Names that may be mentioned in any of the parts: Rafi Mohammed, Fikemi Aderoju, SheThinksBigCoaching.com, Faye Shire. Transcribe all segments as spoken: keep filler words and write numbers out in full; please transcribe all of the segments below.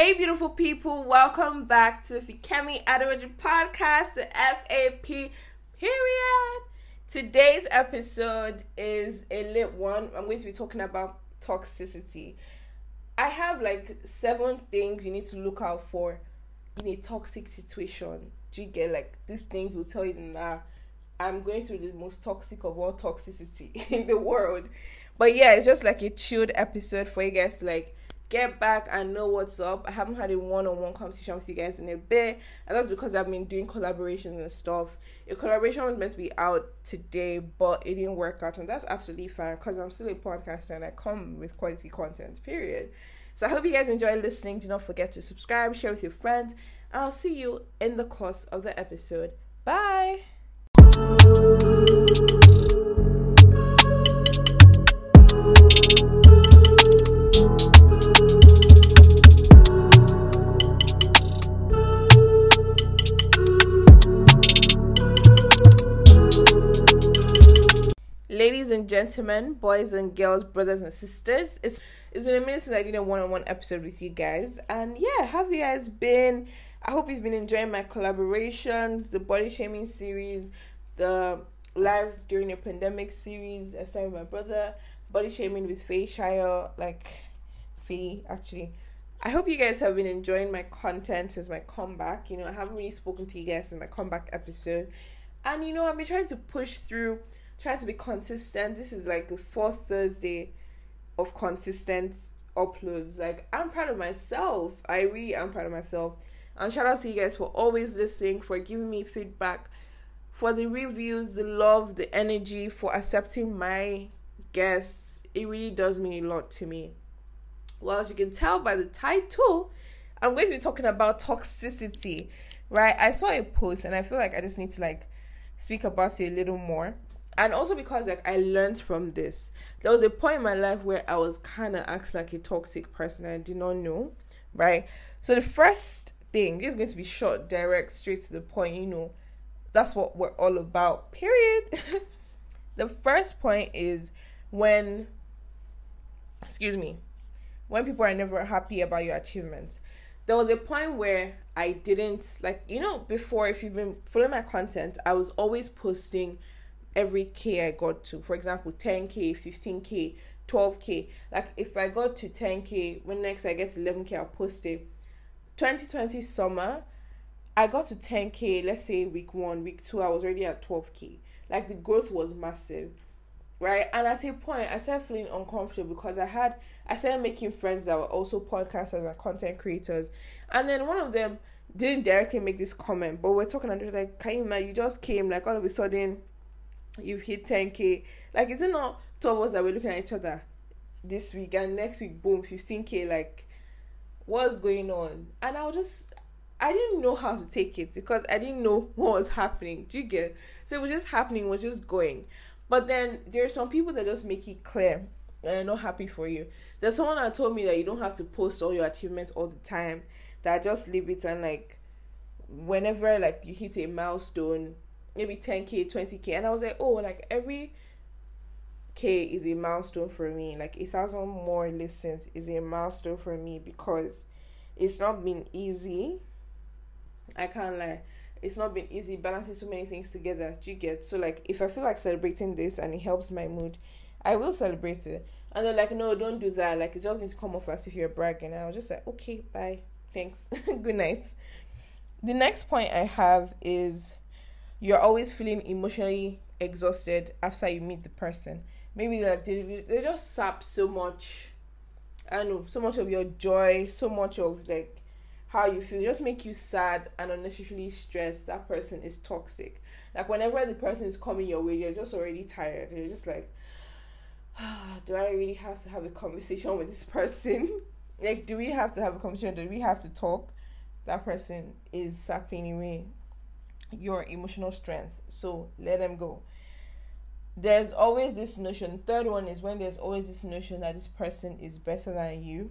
Hey beautiful people, welcome back to the Fikemi Aderoju podcast, the F A P period. Today's episode is a lit one. I'm going to be talking about toxicity. I have like seven things you need to look out for in a toxic situation. Do you get like these things will tell you, nah, I'm going through the most toxic of all toxicity in the world. But yeah, it's just like a chilled episode for you guys to like get back and know what's up. I haven't had a one-on-one conversation with you guys in a bit, and that's because I've been doing collaborations and stuff. A collaboration was meant to be out today, but it didn't work out, and that's absolutely fine because I'm still a podcaster and I come with quality content, period. So I hope you guys enjoy listening. Do not forget to subscribe, share with your friends, and I'll see you in the course of the episode. Bye! Ladies and gentlemen, boys and girls, brothers and sisters, it's it's been a minute since I did a one-on-one episode with you guys, and yeah, have you guys been? I hope you've been enjoying my collaborations, the body shaming series, the live during a pandemic series I started with my brother, body shaming with Faye Shire, like Faye actually. I hope you guys have been enjoying my content since my comeback. You know, I haven't really spoken to you guys in my comeback episode, and you know, I've been trying to push through. Trying to be consistent. This is like the fourth Thursday of consistent uploads. Like, I'm proud of myself. I really am proud of myself. And shout out to you guys for always listening, for giving me feedback, for the reviews, the love, the energy, for accepting my guests. It really does mean a lot to me. Well, as you can tell by the title, I'm going to be talking about toxicity, right? I saw a post and I feel like I just need to like speak about it a little more. And also because, like, I learned from this. There was a point in my life where I was kind of acting like a toxic person. I did not know, right? So the first thing, this is going to be short, direct, straight to the point, you know. That's what we're all about, period. The first point is when, excuse me, when people are never happy about your achievements. There was a point where I didn't, like, you know, before, if you've been following my content, I was always posting every K I got to, for example, ten K, fifteen K, twelve K. Like if I got to ten K, when next I get to eleven K, I'll post it. twenty twenty summer, I got to ten K, let's say week one, week two, I was already at twelve K. Like the growth was massive, right? And at a point, I started feeling uncomfortable because I had, I started making friends that were also podcasters and content creators. And then one of them didn't directly make this comment, but we're talking and they're like, Kaima, you just came, like all of a sudden, you've hit ten K. Like, is it not two of us that we're looking at each other this week and next week, boom, fifteen K? Like, what's going on? And I was just, I didn't know how to take it because I didn't know what was happening. Do you get? So it was just happening, it was just going. But then there are some people that just make it clear and they're not happy for you. There's someone that told me that you don't have to post all your achievements all the time, that just leave it and like, whenever like you hit a milestone, maybe ten K, twenty K, and I was like, oh, like every K is a milestone for me, like a thousand more listens is a milestone for me because it's not been easy. I can't lie, it's not been easy balancing so many things together. Do you get? So like if I feel like celebrating this and it helps my mood, I will celebrate it. And they're like, no, don't do that, like it's just going to come off as if you're bragging. And I was just like, okay, bye, thanks. Good night. The next point I have is you're always feeling emotionally exhausted after you meet the person. Maybe like they, they just sap so much, I don't know, so much of your joy, so much of like how you feel. They just make you sad and unnecessarily stressed. That person is toxic. Like whenever the person is coming your way, you're just already tired. You're just like, oh, do I really have to have a conversation with this person? Like, do we have to have a conversation? Do we have to talk? That person is sapping away your emotional strength, so let them go. There's always this notion. Third one is when there's always this notion that this person is better than you.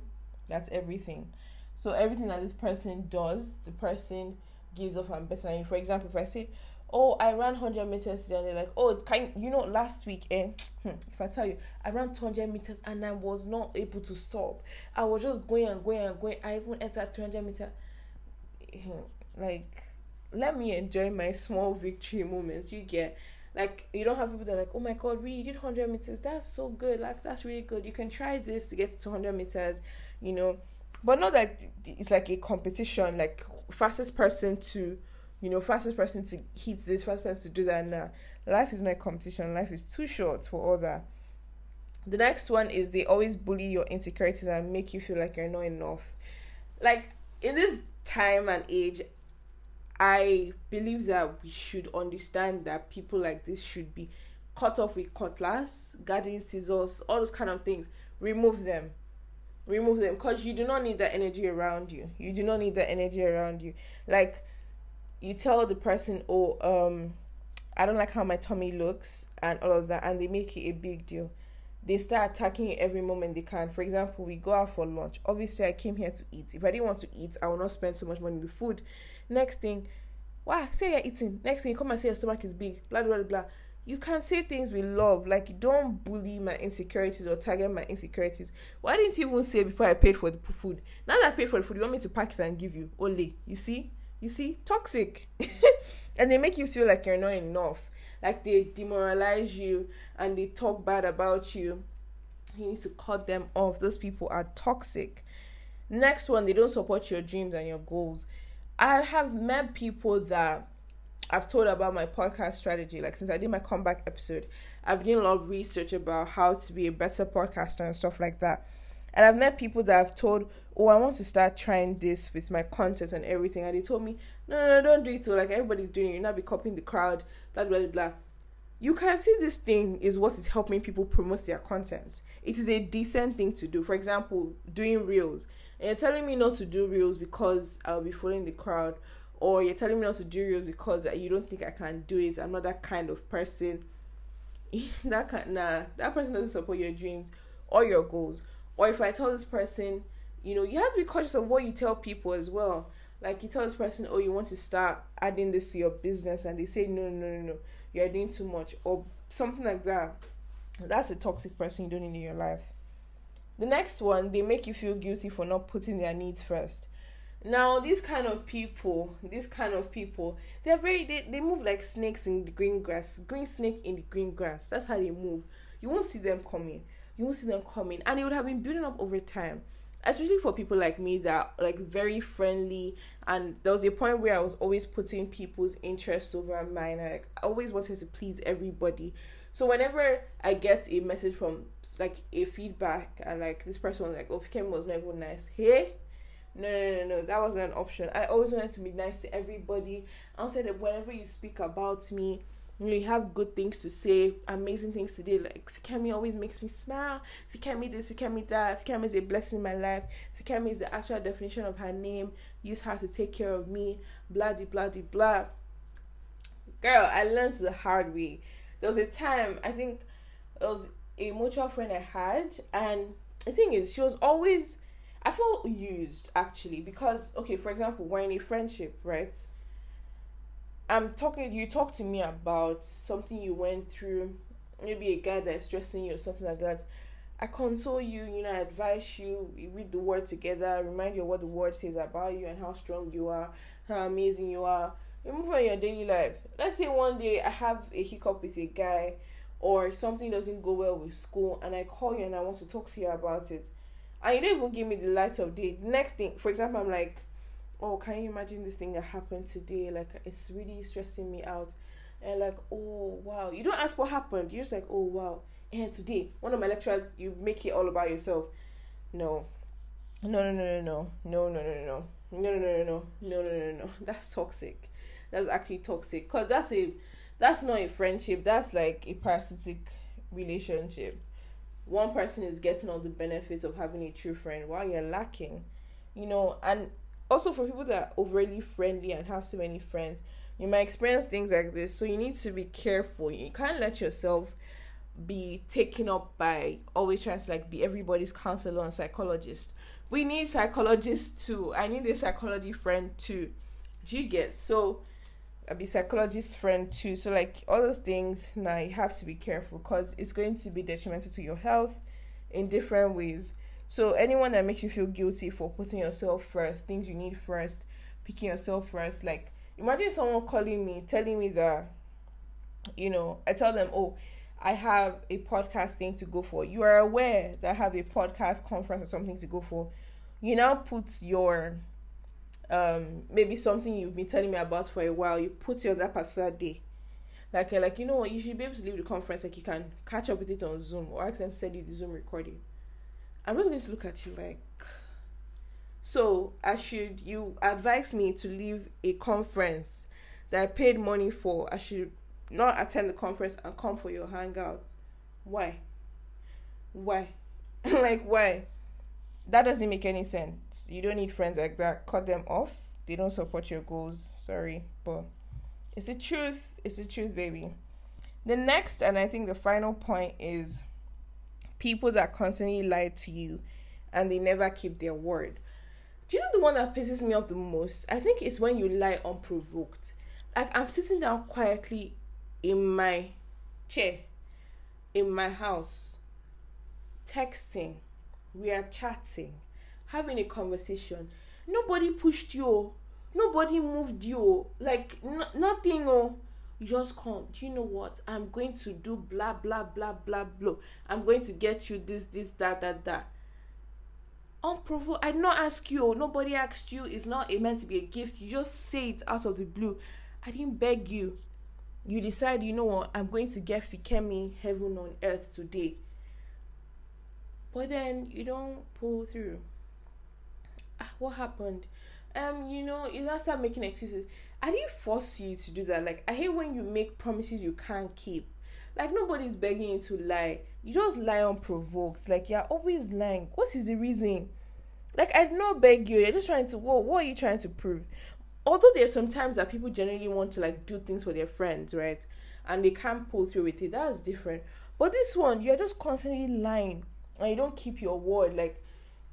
That's everything. So everything that this person does, the person gives off and better than you. For example, if I say, oh, I ran one hundred meters today. And they're like, oh, can you know, last week, eh, if I tell you, I ran two hundred meters and I was not able to stop. I was just going and going and going. I even entered three hundred meters. Like, let me enjoy my small victory moments. You get, like, you don't have people that are like, oh my God, really, you did one hundred meters. That's so good. Like, that's really good. You can try this to get to two hundred meters, you know. But not that it's like a competition, like, fastest person to, you know, fastest person to hit this, fastest person to do that. Nah, life is not a competition. Life is too short for all that. The next one is they always bully your insecurities and make you feel like you're not enough. Like, in this time and age, I believe that we should understand that people like this should be cut off with cutlass, gardening scissors, all those kind of things. Remove them. Remove them, because you do not need that energy around you. You do not need that energy around you. Like, you tell the person, oh, um, I don't like how my tummy looks and all of that, and they make it a big deal. They start attacking you every moment they can. For example, we go out for lunch. Obviously, I came here to eat. If I didn't want to eat, I will not spend so much money on the food. Next thing, wow, say you're eating. Next thing, you come and say your stomach is big, blah, blah, blah. You can say things with love. Like, don't bully my insecurities or target my insecurities. Why didn't you even say before I paid for the food? Now that I paid for the food, you want me to pack it and give you? Only, you see? You see? Toxic. And they make you feel like you're not enough. Like, they demoralize you and they talk bad about you. You need to cut them off. Those people are toxic. Next one, they don't support your dreams and your goals. I have met people that I've told about my podcast strategy. Like, since I did my comeback episode, I've done a lot of research about how to be a better podcaster and stuff like that. And I've met people that I've told, oh, I want to start trying this with my content and everything. And they told me, no, no, no, don't do it. So, like, everybody's doing it. You're not be copying the crowd, blah, blah, blah. You can see this thing is what is helping people promote their content. It is a decent thing to do. For example, doing reels. And you're telling me not to do reels because I'll be following the crowd. Or you're telling me not to do reels because you don't think I can do it. I'm not that kind of person. that can, nah, that person doesn't support your dreams or your goals. Or if I tell this person, you know, you have to be cautious of what you tell people as well. Like, you tell this person, oh, you want to start adding this to your business, and they say, no, no, no, no, you're doing too much, or something like that. That's a toxic person you don't need in your life. The next one, they make you feel guilty for not putting their needs first. Now, these kind of people, these kind of people, they're very, they, they move like snakes in the green grass, green snake in the green grass. That's how they move. You won't see them coming. You won't see them coming. And it would have been building up over time. Especially for people like me that, like, very friendly. And there was a point where I was always putting people's interests over mine. I, like, I always wanted to please everybody. So whenever I get a message from, like, a feedback, and, like, this person was like, oh, Fikemi was not even nice. Hey? No, no, no, no. That wasn't an option. I always wanted to be nice to everybody. I wanted that whenever you speak about me, you have good things to say, amazing things to do. Like, Fikemi always makes me smile. Fikemi this, Fikemi that. Fikemi is a blessing in my life. Fikemi is the actual definition of her name. Use her to take care of me. Blah, de, blah, de, blah. Girl, I learned the hard way. There was a time, I think, it was a mutual friend I had. And the thing is, she was always, I felt used, actually. Because, okay, for example, we're in a friendship, right? I'm talking, you talk to me about something you went through, maybe a guy that's stressing you or something like that. I console you, you know, I advise you, we read the word together, remind you of what the word says about you and how strong you are, how amazing you are. You move on your daily life. Let's say one day I have a hiccup with a guy or something doesn't go well with school, and I call you and I want to talk to you about it. And you don't even give me the light of day. The next thing, for example, I'm like, oh, can you imagine this thing that happened today? Like, it's really stressing me out. And like, oh, wow. You don't ask what happened. You're just like, oh, wow. And today, one of my lecturers, you make it all about yourself. No. No, no, no, no, no. No, no, no, no. No, no, no, no. No, no, no, no. That's toxic. That's actually toxic. Because that's a, that's not a friendship. That's like a parasitic relationship. One person is getting all the benefits of having a true friend while you're lacking. You know, and also, for people that are overly friendly and have so many friends, you might experience things like this. So you need to be careful. You can't let yourself be taken up by always trying to, like, be everybody's counselor and psychologist. We need psychologists too. I need a psychology friend too. Do you get? So a psychologist friend too. So like all those things, now nah, you have to be careful because it's going to be detrimental to your health in different ways. So anyone that makes you feel guilty for putting yourself first, things you need first, picking yourself first, like imagine someone calling me, telling me that, you know, I tell them, oh, I have a podcast thing to go for. You are aware that I have a podcast conference or something to go for. You now put your, um, maybe something you've been telling me about for a while, you put it on that particular day. Like, you're like, you know what, you should be able to leave the conference. Like, you can catch up with it on Zoom or ask them to send you the Zoom recording. I'm not going to look at you like... So, I should... You advise me to leave a conference that I paid money for. I should not attend the conference and come for your hangout. Why? Why? Like, why? That doesn't make any sense. You don't need friends like that. Cut them off. They don't support your goals. Sorry, but it's the truth. It's the truth, baby. The next, and I think the final point is... people that constantly lie to you and they never keep their word. Do you know the one that pisses me off the most? I think it's when you lie unprovoked. Like, I'm sitting down quietly in my chair, in my house, texting, we are chatting, having a conversation. Nobody pushed you, nobody moved you, like n- nothing, oh. You just come. Do you know what? I'm going to do blah, blah, blah, blah, blah. I'm going to get you this, this, that, that, that. Unprovoked. I did not ask you. Nobody asked you. It's not meant to be a gift. You just say it out of the blue. I didn't beg you. You decide, you know what? I'm going to get Fikemi heaven on earth today. But then you don't pull through. Ah, what happened? Um, you know, you don't start making excuses. I didn't force you to do that. Like, I hate when you make promises you can't keep. Like, nobody's begging you to lie. You just lie unprovoked. Like, you're always lying. What is the reason? Like, I did not beg you. You're just trying to, what, what are you trying to prove? Although there's some times that people generally want to, like, do things for their friends, right? And they can't pull through with it. That's different. But this one, you're just constantly lying. And you don't keep your word. Like,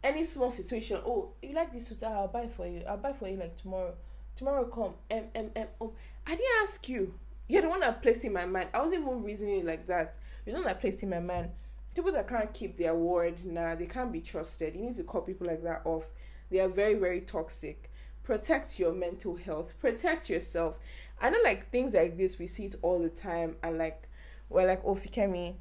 any small situation. Oh, you like this suit? I'll buy it for you. I'll buy it for you, like, tomorrow. Tomorrow come, M, M, M, oh. I didn't ask you. You're the one that placed in my mind. I wasn't even reasoning like that. You're the one that placed in my mind. People that can't keep their word, nah, they can't be trusted. You need to cut people like that off. They are very, very toxic. Protect your mental health. Protect yourself. I know, like, things like this, we see it all the time. And, like, we're like, oh, Fikemi,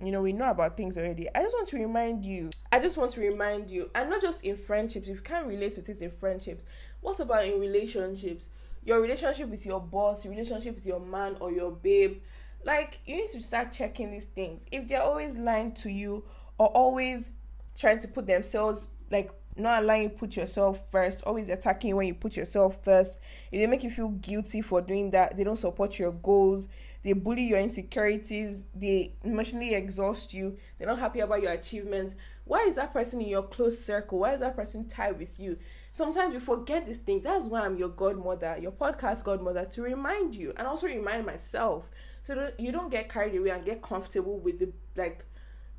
you know, we know about things already. I just want to remind you. I just want to remind you. And not just in friendships. If you can't relate with it in friendships, what about in relationships? Your relationship with your boss, your relationship with your man or your babe. Like, you need to start checking these things. If they're always lying to you or always trying to put themselves, like, not allowing you to put yourself first, always attacking you when you put yourself first. If they make you feel guilty for doing that, they don't support your goals. They bully your insecurities. They emotionally exhaust you. They're not happy about your achievements. Why is that person in your close circle? Why is that person tied with you? Sometimes you forget these things. That's why I'm your godmother, your podcast godmother, to remind you and also remind myself, so that you don't get carried away and get comfortable with the like,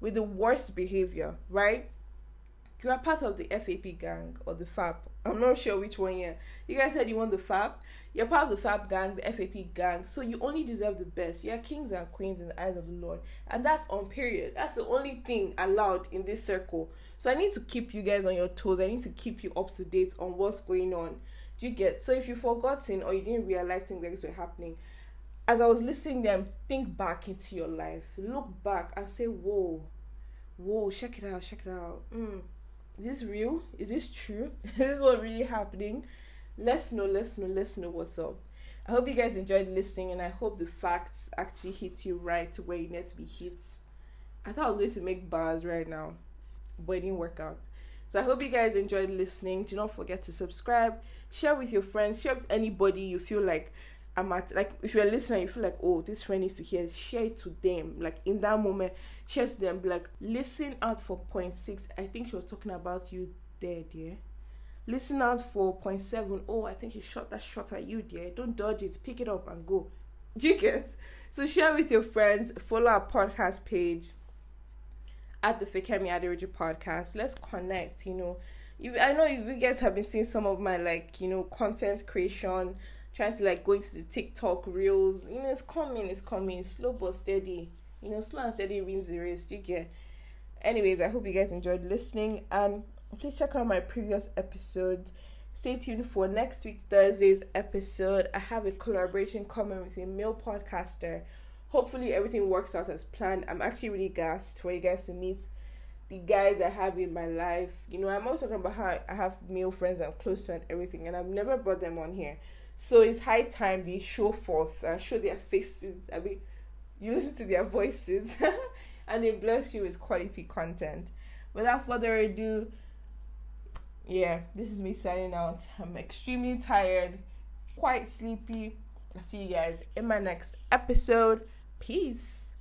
with the worst behavior, right? You are part of the F A P gang or the F A P. I'm not sure which one here. You guys said you want the F A P. You're part of the F A P gang, the F A P gang. So you only deserve the best. You are kings and queens in the eyes of the Lord. And that's on period. That's the only thing allowed in this circle. So I need to keep you guys on your toes. I need to keep you up to date on what's going on. Do you get? So if you've forgotten or you didn't realize things like this were happening, as I was listening them, think back into your life. Look back and say, whoa, whoa, check it out, check it out. Mm. Is this real? Is this true? Is this what really happening? Let's know, let's know, let's know what's up. I hope you guys enjoyed listening, and I hope the facts actually hit you right to where you need to be hit. I thought I was going to make bars right now, but it didn't work out. So I hope you guys enjoyed listening. Do not forget to subscribe, share with your friends, share with anybody you feel like I'm at. Like, if you're a listener, you feel like, oh, this friend needs to hear, share it to them. Like, in that moment, share to them. Be like, listen out for point six. I think she was talking about you there, dear. Listen out for point seven. Oh, I think she shot that shot at you, dear. Don't dodge it. Pick it up and go. Do you get? So share with your friends. Follow our podcast page at the Fikemi Aderoju podcast. Let's connect. You know, you. I know you guys have been seeing some of my, like, you know, content creation trying to like go into the TikTok reels. You know, it's coming, it's coming, slow but steady. You know, slow and steady wins the race. Do you get? Anyways, I hope you guys enjoyed listening, and please check out my previous episodes. Stay tuned for next week Thursday's episode. I have a collaboration coming with a male podcaster. Hopefully everything works out as planned. I'm actually really gassed for you guys to meet the guys I have in my life. You know, I'm always talking about how I have male friends I'm close to and everything, and I've never brought them on here. So it's high time they show forth and show their faces. I mean, you listen to their voices and they bless you with quality content. Without further ado, yeah, this is me signing out. I'm extremely tired, quite sleepy. I'll see you guys in my next episode. Peace.